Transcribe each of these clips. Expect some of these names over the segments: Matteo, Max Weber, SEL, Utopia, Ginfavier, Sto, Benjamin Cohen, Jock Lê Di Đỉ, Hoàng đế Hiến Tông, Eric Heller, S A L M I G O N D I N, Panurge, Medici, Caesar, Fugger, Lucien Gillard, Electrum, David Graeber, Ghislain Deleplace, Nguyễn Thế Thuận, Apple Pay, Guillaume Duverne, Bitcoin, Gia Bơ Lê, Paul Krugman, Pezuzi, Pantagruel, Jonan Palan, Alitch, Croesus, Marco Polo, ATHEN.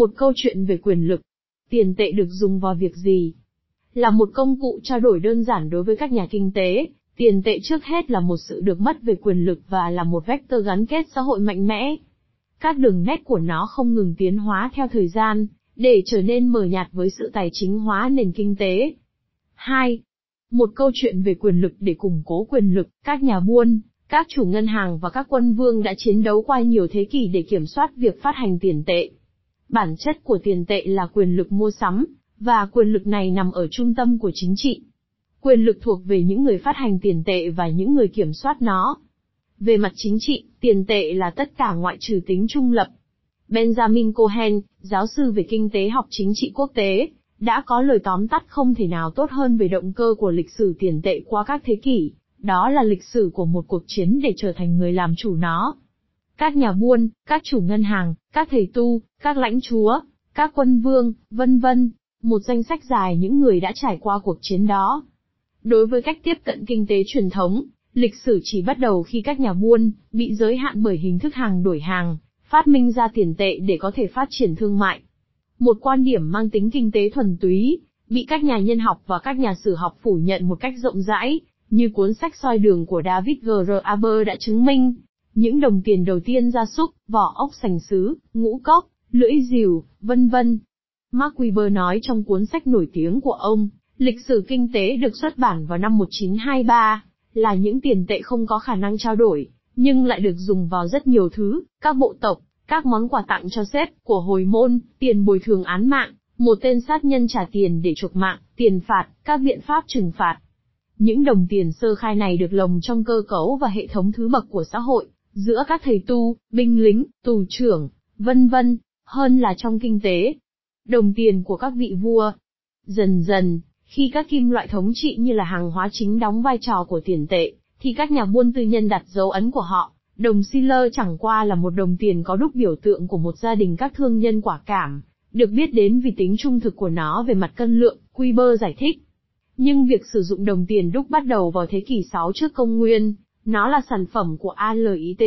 Một câu chuyện về quyền lực. Tiền tệ được dùng vào việc gì? Là một công cụ trao đổi đơn giản đối với các nhà kinh tế, tiền tệ trước hết là một sự được mất về quyền lực và là một vector gắn kết xã hội mạnh mẽ. Các đường nét của nó không ngừng tiến hóa theo thời gian, để trở nên mờ nhạt với sự tài chính hóa nền kinh tế. 2. Một câu chuyện về quyền lực để củng cố quyền lực, các nhà buôn, các chủ ngân hàng và các quân vương đã chiến đấu qua nhiều thế kỷ để kiểm soát việc phát hành tiền tệ. Bản chất của tiền tệ là quyền lực mua sắm, và quyền lực này nằm ở trung tâm của chính trị. Quyền lực thuộc về những người phát hành tiền tệ và những người kiểm soát nó. Về mặt chính trị, tiền tệ là tất cả ngoại trừ tính trung lập. Benjamin Cohen, giáo sư về kinh tế học chính trị quốc tế, đã có lời tóm tắt không thể nào tốt hơn về động cơ của lịch sử tiền tệ qua các thế kỷ, đó là lịch sử của một cuộc chiến để trở thành người làm chủ nó. Các nhà buôn, các chủ ngân hàng, các thầy tu, các lãnh chúa, các quân vương, vân vân, một danh sách dài những người đã trải qua cuộc chiến đó. Đối với cách tiếp cận kinh tế truyền thống, lịch sử chỉ bắt đầu khi các nhà buôn bị giới hạn bởi hình thức hàng đổi hàng, phát minh ra tiền tệ để có thể phát triển thương mại. Một quan điểm mang tính kinh tế thuần túy, bị các nhà nhân học và các nhà sử học phủ nhận một cách rộng rãi, như cuốn sách Soi đường của David Graeber đã chứng minh. Những đồng tiền đầu tiên ra súc, vỏ ốc sành sứ, ngũ cốc, lưỡi rìu, vân vân. Max Weber nói trong cuốn sách nổi tiếng của ông, lịch sử kinh tế được xuất bản vào năm 1923, là những tiền tệ không có khả năng trao đổi, nhưng lại được dùng vào rất nhiều thứ, các bộ tộc, các món quà tặng cho sếp của hồi môn, tiền bồi thường án mạng, một tên sát nhân trả tiền để chuộc mạng, tiền phạt, các biện pháp trừng phạt. Những đồng tiền sơ khai này được lồng trong cơ cấu và hệ thống thứ bậc của xã hội, giữa các thầy tu, binh lính, tù trưởng, vân vân, hơn là trong kinh tế. Đồng tiền của các vị vua. Dần dần, khi các kim loại thống trị như là hàng hóa chính đóng vai trò của tiền tệ, thì các nhà buôn tư nhân đặt dấu ấn của họ. Đồng Schiller chẳng qua là một đồng tiền có đúc biểu tượng của một gia đình các thương nhân quả cảm, được biết đến vì tính trung thực của nó về mặt cân lượng, Weber giải thích. Nhưng việc sử dụng đồng tiền đúc bắt đầu vào thế kỷ 6 trước công nguyên. Nó là sản phẩm của Alitch,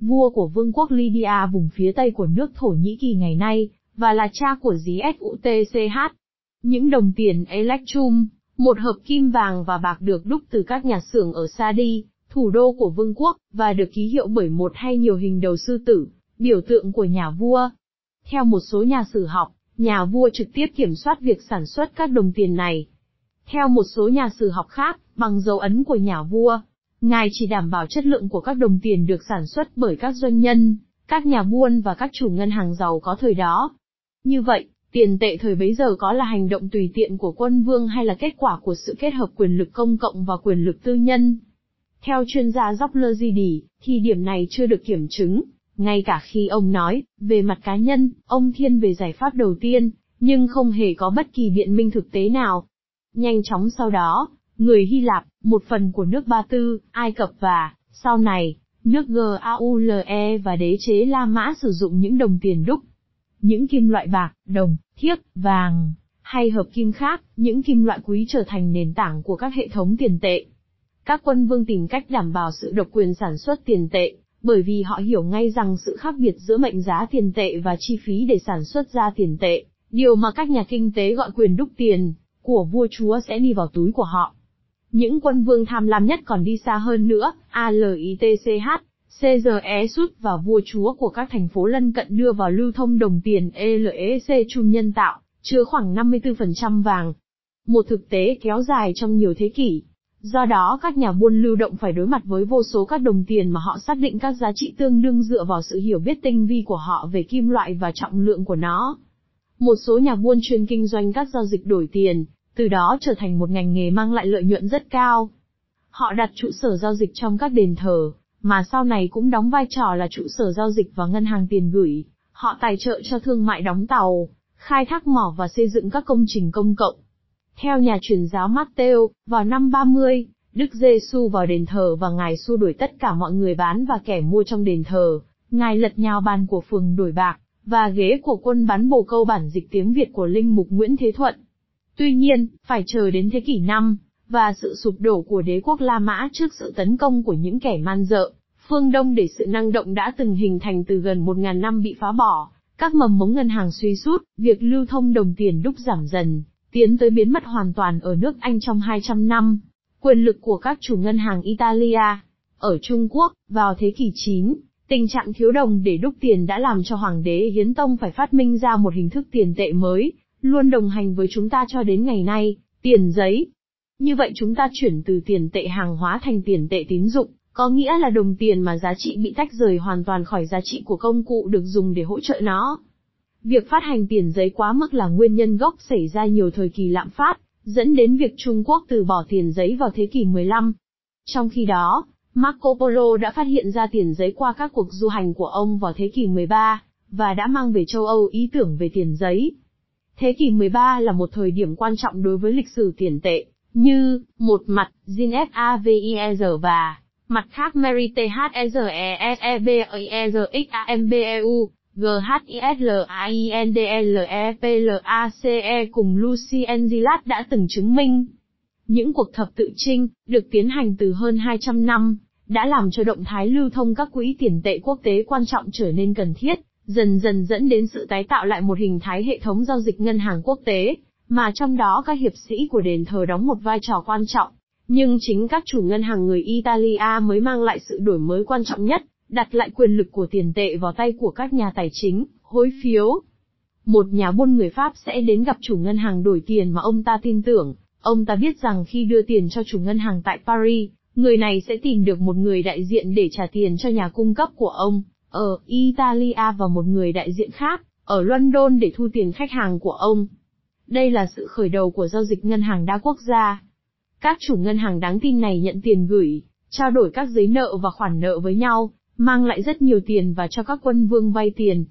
vua của vương quốc Lydia vùng phía tây của nước Thổ Nhĩ Kỳ ngày nay, và là cha của Giutch. Những đồng tiền Electrum, một hợp kim vàng và bạc được đúc từ các nhà xưởng ở Sardi, thủ đô của vương quốc, và được ký hiệu bởi một hay nhiều hình đầu sư tử, biểu tượng của nhà vua. Theo một số nhà sử học, nhà vua trực tiếp kiểm soát việc sản xuất các đồng tiền này. Theo một số nhà sử học khác, bằng dấu ấn của nhà vua, ngài chỉ đảm bảo chất lượng của các đồng tiền được sản xuất bởi các doanh nhân, các nhà buôn và các chủ ngân hàng giàu có thời đó. Như vậy, tiền tệ thời bấy giờ có là hành động tùy tiện của quân vương hay là kết quả của sự kết hợp quyền lực công cộng và quyền lực tư nhân? Theo chuyên gia Jock Lê Di Đỉ, thì điểm này chưa được kiểm chứng, ngay cả khi ông nói, về mặt cá nhân, ông thiên về giải pháp đầu tiên, nhưng không hề có bất kỳ biện minh thực tế nào. Nhanh chóng sau đó, người Hy Lạp, một phần của nước Ba Tư, Ai Cập và, sau này, nước Gaule và đế chế La Mã sử dụng những đồng tiền đúc. Những kim loại bạc, đồng, thiếc, vàng, hay hợp kim khác, những kim loại quý trở thành nền tảng của các hệ thống tiền tệ. Các quân vương tìm cách đảm bảo sự độc quyền sản xuất tiền tệ, bởi vì họ hiểu ngay rằng sự khác biệt giữa mệnh giá tiền tệ và chi phí để sản xuất ra tiền tệ, điều mà các nhà kinh tế gọi quyền đúc tiền, của vua chúa sẽ đi vào túi của họ. Những quân vương tham lam nhất còn đi xa hơn nữa, Alitch, Caesar và vua chúa của các thành phố lân cận đưa vào lưu thông đồng tiền Electrum nhân tạo, chứa khoảng 54% vàng. Một thực tế kéo dài trong nhiều thế kỷ. Do đó các nhà buôn lưu động phải đối mặt với vô số các đồng tiền mà họ xác định các giá trị tương đương dựa vào sự hiểu biết tinh vi của họ về kim loại và trọng lượng của nó. Một số nhà buôn chuyên kinh doanh các giao dịch đổi tiền, từ đó trở thành một ngành nghề mang lại lợi nhuận rất cao. Họ đặt trụ sở giao dịch trong các đền thờ, mà sau này cũng đóng vai trò là trụ sở giao dịch và ngân hàng tiền gửi. Họ tài trợ cho thương mại đóng tàu, khai thác mỏ và xây dựng các công trình công cộng. Theo nhà truyền giáo Matteo, vào năm 30, Đức Giê-xu vào đền thờ và Ngài xua đuổi tất cả mọi người bán và kẻ mua trong đền thờ. Ngài lật nhào bàn của phường đổi bạc, và ghế của quân bán bồ câu bản dịch tiếng Việt của Linh Mục Nguyễn Thế Thuận. Tuy nhiên, phải chờ đến thế kỷ 5, và sự sụp đổ của đế quốc La Mã trước sự tấn công của những kẻ man dợ, phương Đông để sự năng động đã từng hình thành từ gần 1.000 năm bị phá bỏ, Các mầm mống ngân hàng suy sút, việc lưu thông đồng tiền đúc giảm dần, tiến tới biến mất hoàn toàn ở nước Anh trong 200 năm. Quyền lực của các chủ ngân hàng Italia. Ở Trung Quốc, vào thế kỷ 9, tình trạng thiếu đồng để đúc tiền đã làm cho Hoàng đế Hiến Tông phải phát minh ra một hình thức tiền tệ mới, luôn đồng hành với chúng ta cho đến ngày nay, tiền giấy. Như vậy chúng ta chuyển từ tiền tệ hàng hóa thành tiền tệ tín dụng, có nghĩa là đồng tiền mà giá trị bị tách rời hoàn toàn khỏi giá trị của công cụ được dùng để hỗ trợ nó. Việc phát hành tiền giấy quá mức là nguyên nhân gốc xảy ra nhiều thời kỳ lạm phát, dẫn đến việc Trung Quốc từ bỏ tiền giấy vào thế kỷ 15. Trong khi đó, Marco Polo đã phát hiện ra tiền giấy qua các cuộc du hành của ông vào thế kỷ 13, và đã mang về châu Âu ý tưởng về tiền giấy. Thế kỷ 13 là một thời điểm quan trọng đối với lịch sử tiền tệ, như, một mặt, Ginfavier và, mặt khác Marie-Thérèse Boyer-Xambeu, Ghislain Deleplace cùng Lucien Gillard đã từng chứng minh. Những cuộc thập tự chinh, được tiến hành từ hơn 200 năm, đã làm cho động thái lưu thông các quỹ tiền tệ quốc tế quan trọng trở nên cần thiết, dần dần dẫn đến sự tái tạo lại một hình thái hệ thống giao dịch ngân hàng quốc tế, mà trong đó các hiệp sĩ của đền thờ đóng một vai trò quan trọng. Nhưng chính các chủ ngân hàng người Italia mới mang lại sự đổi mới quan trọng nhất, đặt lại quyền lực của tiền tệ vào tay của các nhà tài chính, hối phiếu. Một nhà buôn người Pháp sẽ đến gặp chủ ngân hàng đổi tiền mà ông ta tin tưởng. Ông ta biết rằng khi đưa tiền cho chủ ngân hàng tại Paris, người này sẽ tìm được một người đại diện để trả tiền cho nhà cung cấp của ông, ở Italia và một người đại diện khác, ở London để thu tiền khách hàng của ông. Đây là sự khởi đầu của giao dịch ngân hàng đa quốc gia. Các chủ ngân hàng đáng tin này nhận tiền gửi, trao đổi các giấy nợ và khoản nợ với nhau, mang lại rất nhiều tiền và cho các quân vương vay tiền.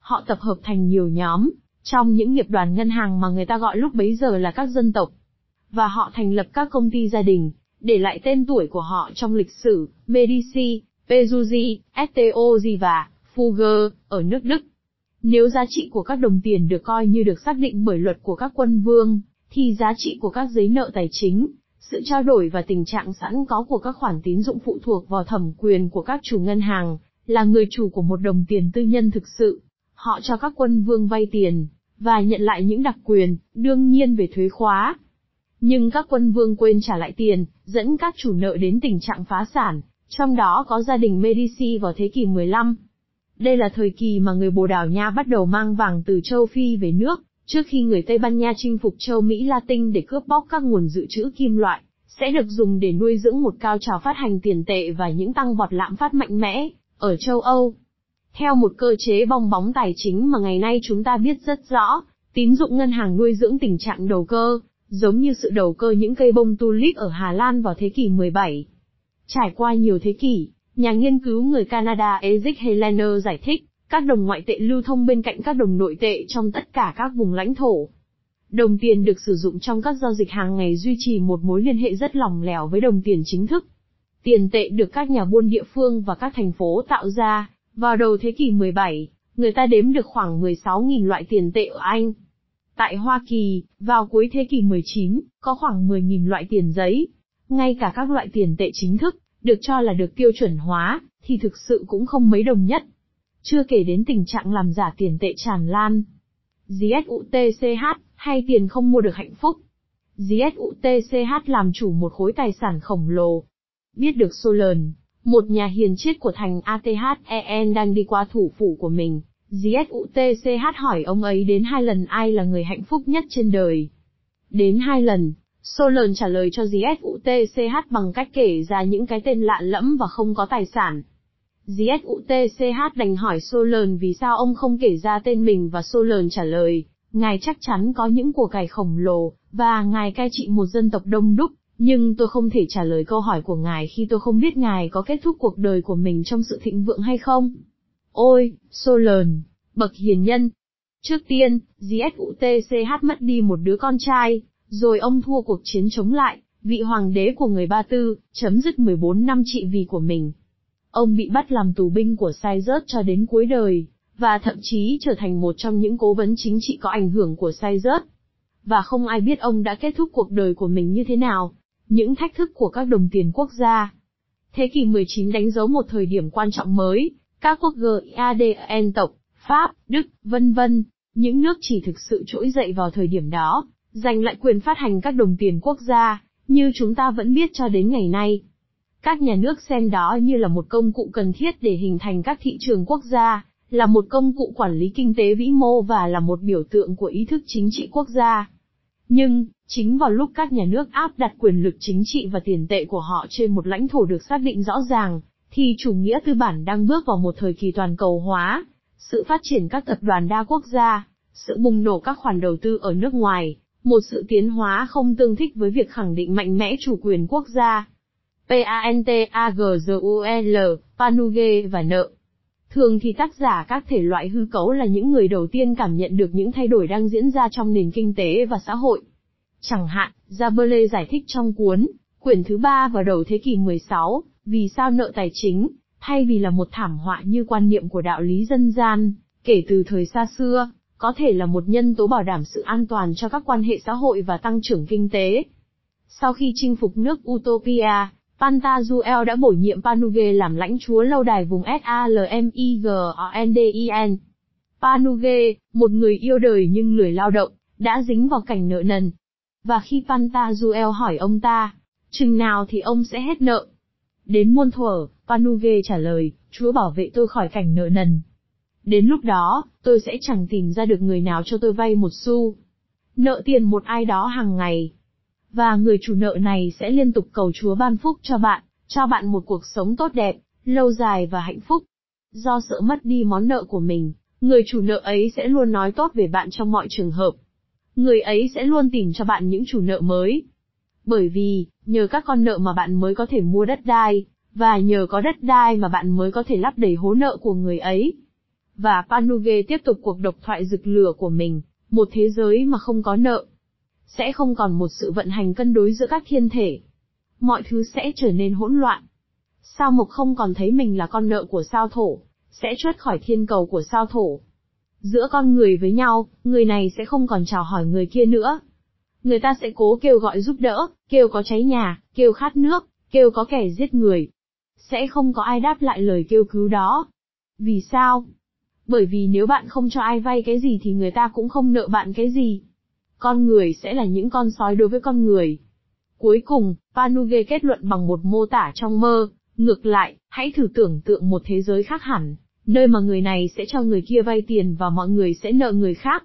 Họ tập hợp thành nhiều nhóm, trong những nghiệp đoàn ngân hàng mà người ta gọi lúc bấy giờ là các dân tộc. Và họ thành lập các công ty gia đình, để lại tên tuổi của họ trong lịch sử, Medici, Pezuzi, Sto và Fugger, ở nước Đức. Nếu giá trị của các đồng tiền được coi như được xác định bởi luật của các quân vương, thì giá trị của các giấy nợ tài chính, sự trao đổi và tình trạng sẵn có của các khoản tín dụng phụ thuộc vào thẩm quyền của các chủ ngân hàng, là người chủ của một đồng tiền tư nhân thực sự. Họ cho các quân vương vay tiền, và nhận lại những đặc quyền, đương nhiên về thuế khóa. Nhưng các quân vương quên trả lại tiền, dẫn các chủ nợ đến tình trạng phá sản, trong đó có gia đình Medici vào thế kỷ 15. Đây là thời kỳ mà người Bồ Đào Nha bắt đầu mang vàng từ châu Phi về nước, trước khi người Tây Ban Nha chinh phục châu Mỹ Latin để cướp bóc các nguồn dự trữ kim loại, sẽ được dùng để nuôi dưỡng một cao trào phát hành tiền tệ và những tăng vọt lạm phát mạnh mẽ, ở châu Âu. Theo một cơ chế bong bóng tài chính mà ngày nay chúng ta biết rất rõ, tín dụng ngân hàng nuôi dưỡng tình trạng đầu cơ, giống như sự đầu cơ những cây bông tulip ở Hà Lan vào thế kỷ 17. Trải qua nhiều thế kỷ, nhà nghiên cứu người Canada Eric Heller giải thích, các đồng ngoại tệ lưu thông bên cạnh các đồng nội tệ trong tất cả các vùng lãnh thổ. Đồng tiền được sử dụng trong các giao dịch hàng ngày duy trì một mối liên hệ rất lỏng lẻo với đồng tiền chính thức. Tiền tệ được các nhà buôn địa phương và các thành phố tạo ra, vào đầu thế kỷ 17, người ta đếm được khoảng 16.000 loại tiền tệ ở Anh. Tại Hoa Kỳ, vào cuối thế kỷ 19, có khoảng 10.000 loại tiền giấy. Ngay cả các loại tiền tệ chính thức, được cho là được tiêu chuẩn hóa, thì thực sự cũng không mấy đồng nhất. Chưa kể đến tình trạng làm giả tiền tệ tràn lan. GSUTCH, hay tiền không mua được hạnh phúc. GSUTCH làm chủ một khối tài sản khổng lồ. Biết được Solon, một nhà hiền triết của thành ATHEN đang đi qua thủ phủ của mình. GSUTCH hỏi ông ấy đến 2 lần ai là người hạnh phúc nhất trên đời. Đến 2 lần, Solon trả lời cho GSUTCH bằng cách kể ra những cái tên lạ lẫm và không có tài sản. GSUTCH đành hỏi Solon vì sao ông không kể ra tên mình và Solon trả lời, ngài chắc chắn có những của cải khổng lồ, và ngài cai trị một dân tộc đông đúc, nhưng tôi không thể trả lời câu hỏi của ngài khi tôi không biết ngài có kết thúc cuộc đời của mình trong sự thịnh vượng hay không. Ôi, Solon, bậc hiền nhân. Trước tiên, GSUTCH mất đi một đứa con trai, rồi ông thua cuộc chiến chống lại, vị hoàng đế của người Ba Tư, chấm dứt 14 năm trị vì của mình. Ông bị bắt làm tù binh của Caesar cho đến cuối đời, và thậm chí trở thành một trong những cố vấn chính trị có ảnh hưởng của Caesar. Và không ai biết ông đã kết thúc cuộc đời của mình như thế nào, những thách thức của các đồng tiền quốc gia. Thế kỷ 19 đánh dấu một thời điểm quan trọng mới. Các quốc gia ADN tộc, Pháp, Đức, vân vân, những nước chỉ thực sự trỗi dậy vào thời điểm đó, giành lại quyền phát hành các đồng tiền quốc gia, như chúng ta vẫn biết cho đến ngày nay. Các nhà nước xem đó như là một công cụ cần thiết để hình thành các thị trường quốc gia, là một công cụ quản lý kinh tế vĩ mô và là một biểu tượng của ý thức chính trị quốc gia. Nhưng, chính vào lúc các nhà nước áp đặt quyền lực chính trị và tiền tệ của họ trên một lãnh thổ được xác định rõ ràng, thì chủ nghĩa tư bản đang bước vào một thời kỳ toàn cầu hóa, sự phát triển các tập đoàn đa quốc gia, sự bùng nổ các khoản đầu tư ở nước ngoài, một sự tiến hóa không tương thích với việc khẳng định mạnh mẽ chủ quyền quốc gia. Pantagruel, Panurge và nợ. Thường thì tác giả các thể loại hư cấu là những người đầu tiên cảm nhận được những thay đổi đang diễn ra trong nền kinh tế và xã hội. Chẳng hạn, Gia Bơ Lê giải thích trong cuốn, quyển thứ 3 vào đầu thế kỷ 16, vì sao nợ tài chính, thay vì là một thảm họa như quan niệm của đạo lý dân gian, kể từ thời xa xưa, có thể là một nhân tố bảo đảm sự an toàn cho các quan hệ xã hội và tăng trưởng kinh tế. Sau khi chinh phục nước Utopia, Pantagruel đã bổ nhiệm Panurge làm lãnh chúa lâu đài vùng S A L M I G O N D I N. Panurge, một người yêu đời nhưng lười lao động, đã dính vào cảnh nợ nần. Và khi Pantagruel hỏi ông ta, chừng nào thì ông sẽ hết nợ? Đến muôn thuở, Panurge trả lời, Chúa bảo vệ tôi khỏi cảnh nợ nần. Đến lúc đó, tôi sẽ chẳng tìm ra được người nào cho tôi vay một xu. Nợ tiền một ai đó hàng ngày. Và người chủ nợ này sẽ liên tục cầu Chúa ban phúc cho bạn một cuộc sống tốt đẹp, lâu dài và hạnh phúc. Do sợ mất đi món nợ của mình, người chủ nợ ấy sẽ luôn nói tốt về bạn trong mọi trường hợp. Người ấy sẽ luôn tìm cho bạn những chủ nợ mới. Bởi vì, nhờ các con nợ mà bạn mới có thể mua đất đai, và nhờ có đất đai mà bạn mới có thể lấp đầy hố nợ của người ấy. Và Panurge tiếp tục cuộc độc thoại rực lửa của mình, một thế giới mà không có nợ. Sẽ không còn một sự vận hành cân đối giữa các thiên thể. Mọi thứ sẽ trở nên hỗn loạn. Sao Mộc không còn thấy mình là con nợ của sao Thổ, sẽ trút khỏi thiên cầu của sao Thổ. Giữa con người với nhau, người này sẽ không còn chào hỏi người kia nữa. Người ta sẽ cố kêu gọi giúp đỡ, kêu có cháy nhà, kêu khát nước, kêu có kẻ giết người. Sẽ không có ai đáp lại lời kêu cứu đó. Vì sao? Bởi vì nếu bạn không cho ai vay cái gì thì người ta cũng không nợ bạn cái gì. Con người sẽ là những con sói đối với con người. Cuối cùng, Panurge kết luận bằng một mô tả trong mơ, ngược lại, hãy thử tưởng tượng một thế giới khác hẳn, nơi mà người này sẽ cho người kia vay tiền và mọi người sẽ nợ người khác.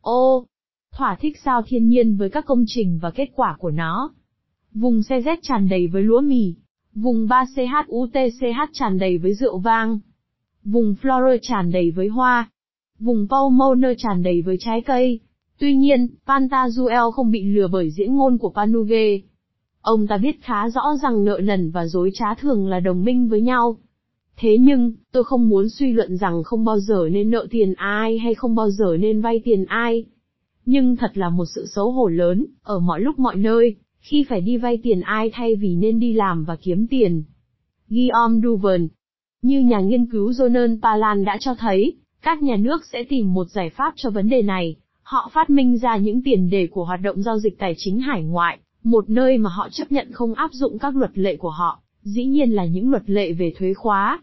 Ô, thỏa thích sao thiên nhiên với các công trình và kết quả của nó. Vùng CZ tràn đầy với lúa mì, vùng 3CHUTCH tràn đầy với rượu vang, vùng Flore tràn đầy với hoa, vùng Pomone tràn đầy với trái cây. Tuy nhiên, Pantagruel không bị lừa bởi diễn ngôn của Panurge. Ông ta biết khá rõ rằng nợ nần và dối trá thường là đồng minh với nhau. Thế nhưng, tôi không muốn suy luận rằng không bao giờ nên nợ tiền ai hay không bao giờ nên vay tiền ai. Nhưng thật là một sự xấu hổ lớn, ở mọi lúc mọi nơi, khi phải đi vay tiền ai thay vì nên đi làm và kiếm tiền. Guillaume Duverne, như nhà nghiên cứu Jonan Palan đã cho thấy, các nhà nước sẽ tìm một giải pháp cho vấn đề này. Họ phát minh ra những tiền đề của hoạt động giao dịch tài chính hải ngoại, một nơi mà họ chấp nhận không áp dụng các luật lệ của họ, dĩ nhiên là những luật lệ về thuế khóa.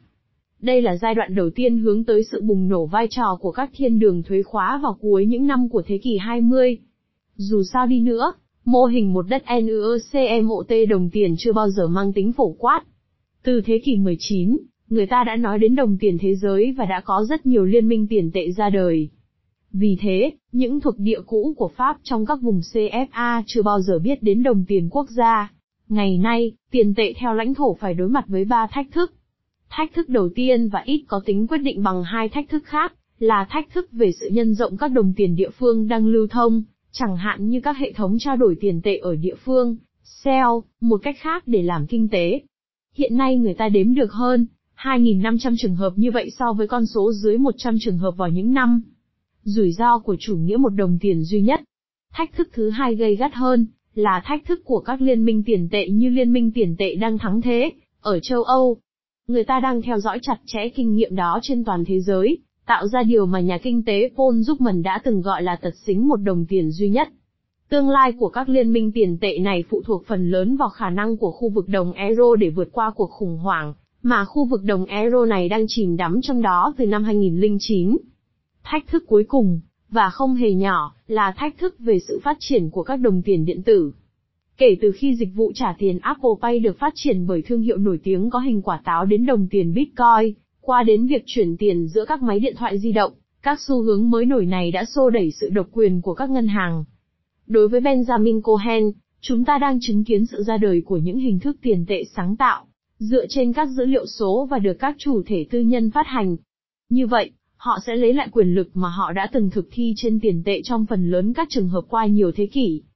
Đây là giai đoạn đầu tiên hướng tới sự bùng nổ vai trò của các thiên đường thuế khóa vào cuối những năm của thế kỷ 20. Dù sao đi nữa, mô hình một đất NUCMOT đồng tiền chưa bao giờ mang tính phổ quát. Từ thế kỷ 19, người ta đã nói đến đồng tiền thế giới và đã có rất nhiều liên minh tiền tệ ra đời. Vì thế, những thuộc địa cũ của Pháp trong các vùng CFA chưa bao giờ biết đến đồng tiền quốc gia. Ngày nay, tiền tệ theo lãnh thổ phải đối mặt với 3 thách thức. Thách thức đầu tiên và ít có tính quyết định bằng 2 thách thức khác, là thách thức về sự nhân rộng các đồng tiền địa phương đang lưu thông, chẳng hạn như các hệ thống trao đổi tiền tệ ở địa phương, SEL, một cách khác để làm kinh tế. Hiện nay người ta đếm được hơn 2.500 trường hợp như vậy so với con số dưới 100 trường hợp vào những năm. Rủi ro của chủ nghĩa một đồng tiền duy nhất. Thách thức thứ hai gây gắt hơn, là thách thức của các liên minh tiền tệ như liên minh tiền tệ đang thắng thế, ở châu Âu. Người ta đang theo dõi chặt chẽ kinh nghiệm đó trên toàn thế giới, tạo ra điều mà nhà kinh tế Paul Krugman đã từng gọi là tật xính một đồng tiền duy nhất. Tương lai của các liên minh tiền tệ này phụ thuộc phần lớn vào khả năng của khu vực đồng euro để vượt qua cuộc khủng hoảng, mà khu vực đồng euro này đang chìm đắm trong đó từ năm 2009. Thách thức cuối cùng, và không hề nhỏ, là thách thức về sự phát triển của các đồng tiền điện tử. Kể từ khi dịch vụ trả tiền Apple Pay được phát triển bởi thương hiệu nổi tiếng có hình quả táo đến đồng tiền Bitcoin, qua đến việc chuyển tiền giữa các máy điện thoại di động, các xu hướng mới nổi này đã xô đẩy sự độc quyền của các ngân hàng. Đối với Benjamin Cohen, chúng ta đang chứng kiến sự ra đời của những hình thức tiền tệ sáng tạo, dựa trên các dữ liệu số và được các chủ thể tư nhân phát hành. Như vậy, họ sẽ lấy lại quyền lực mà họ đã từng thực thi trên tiền tệ trong phần lớn các trường hợp qua nhiều thế kỷ.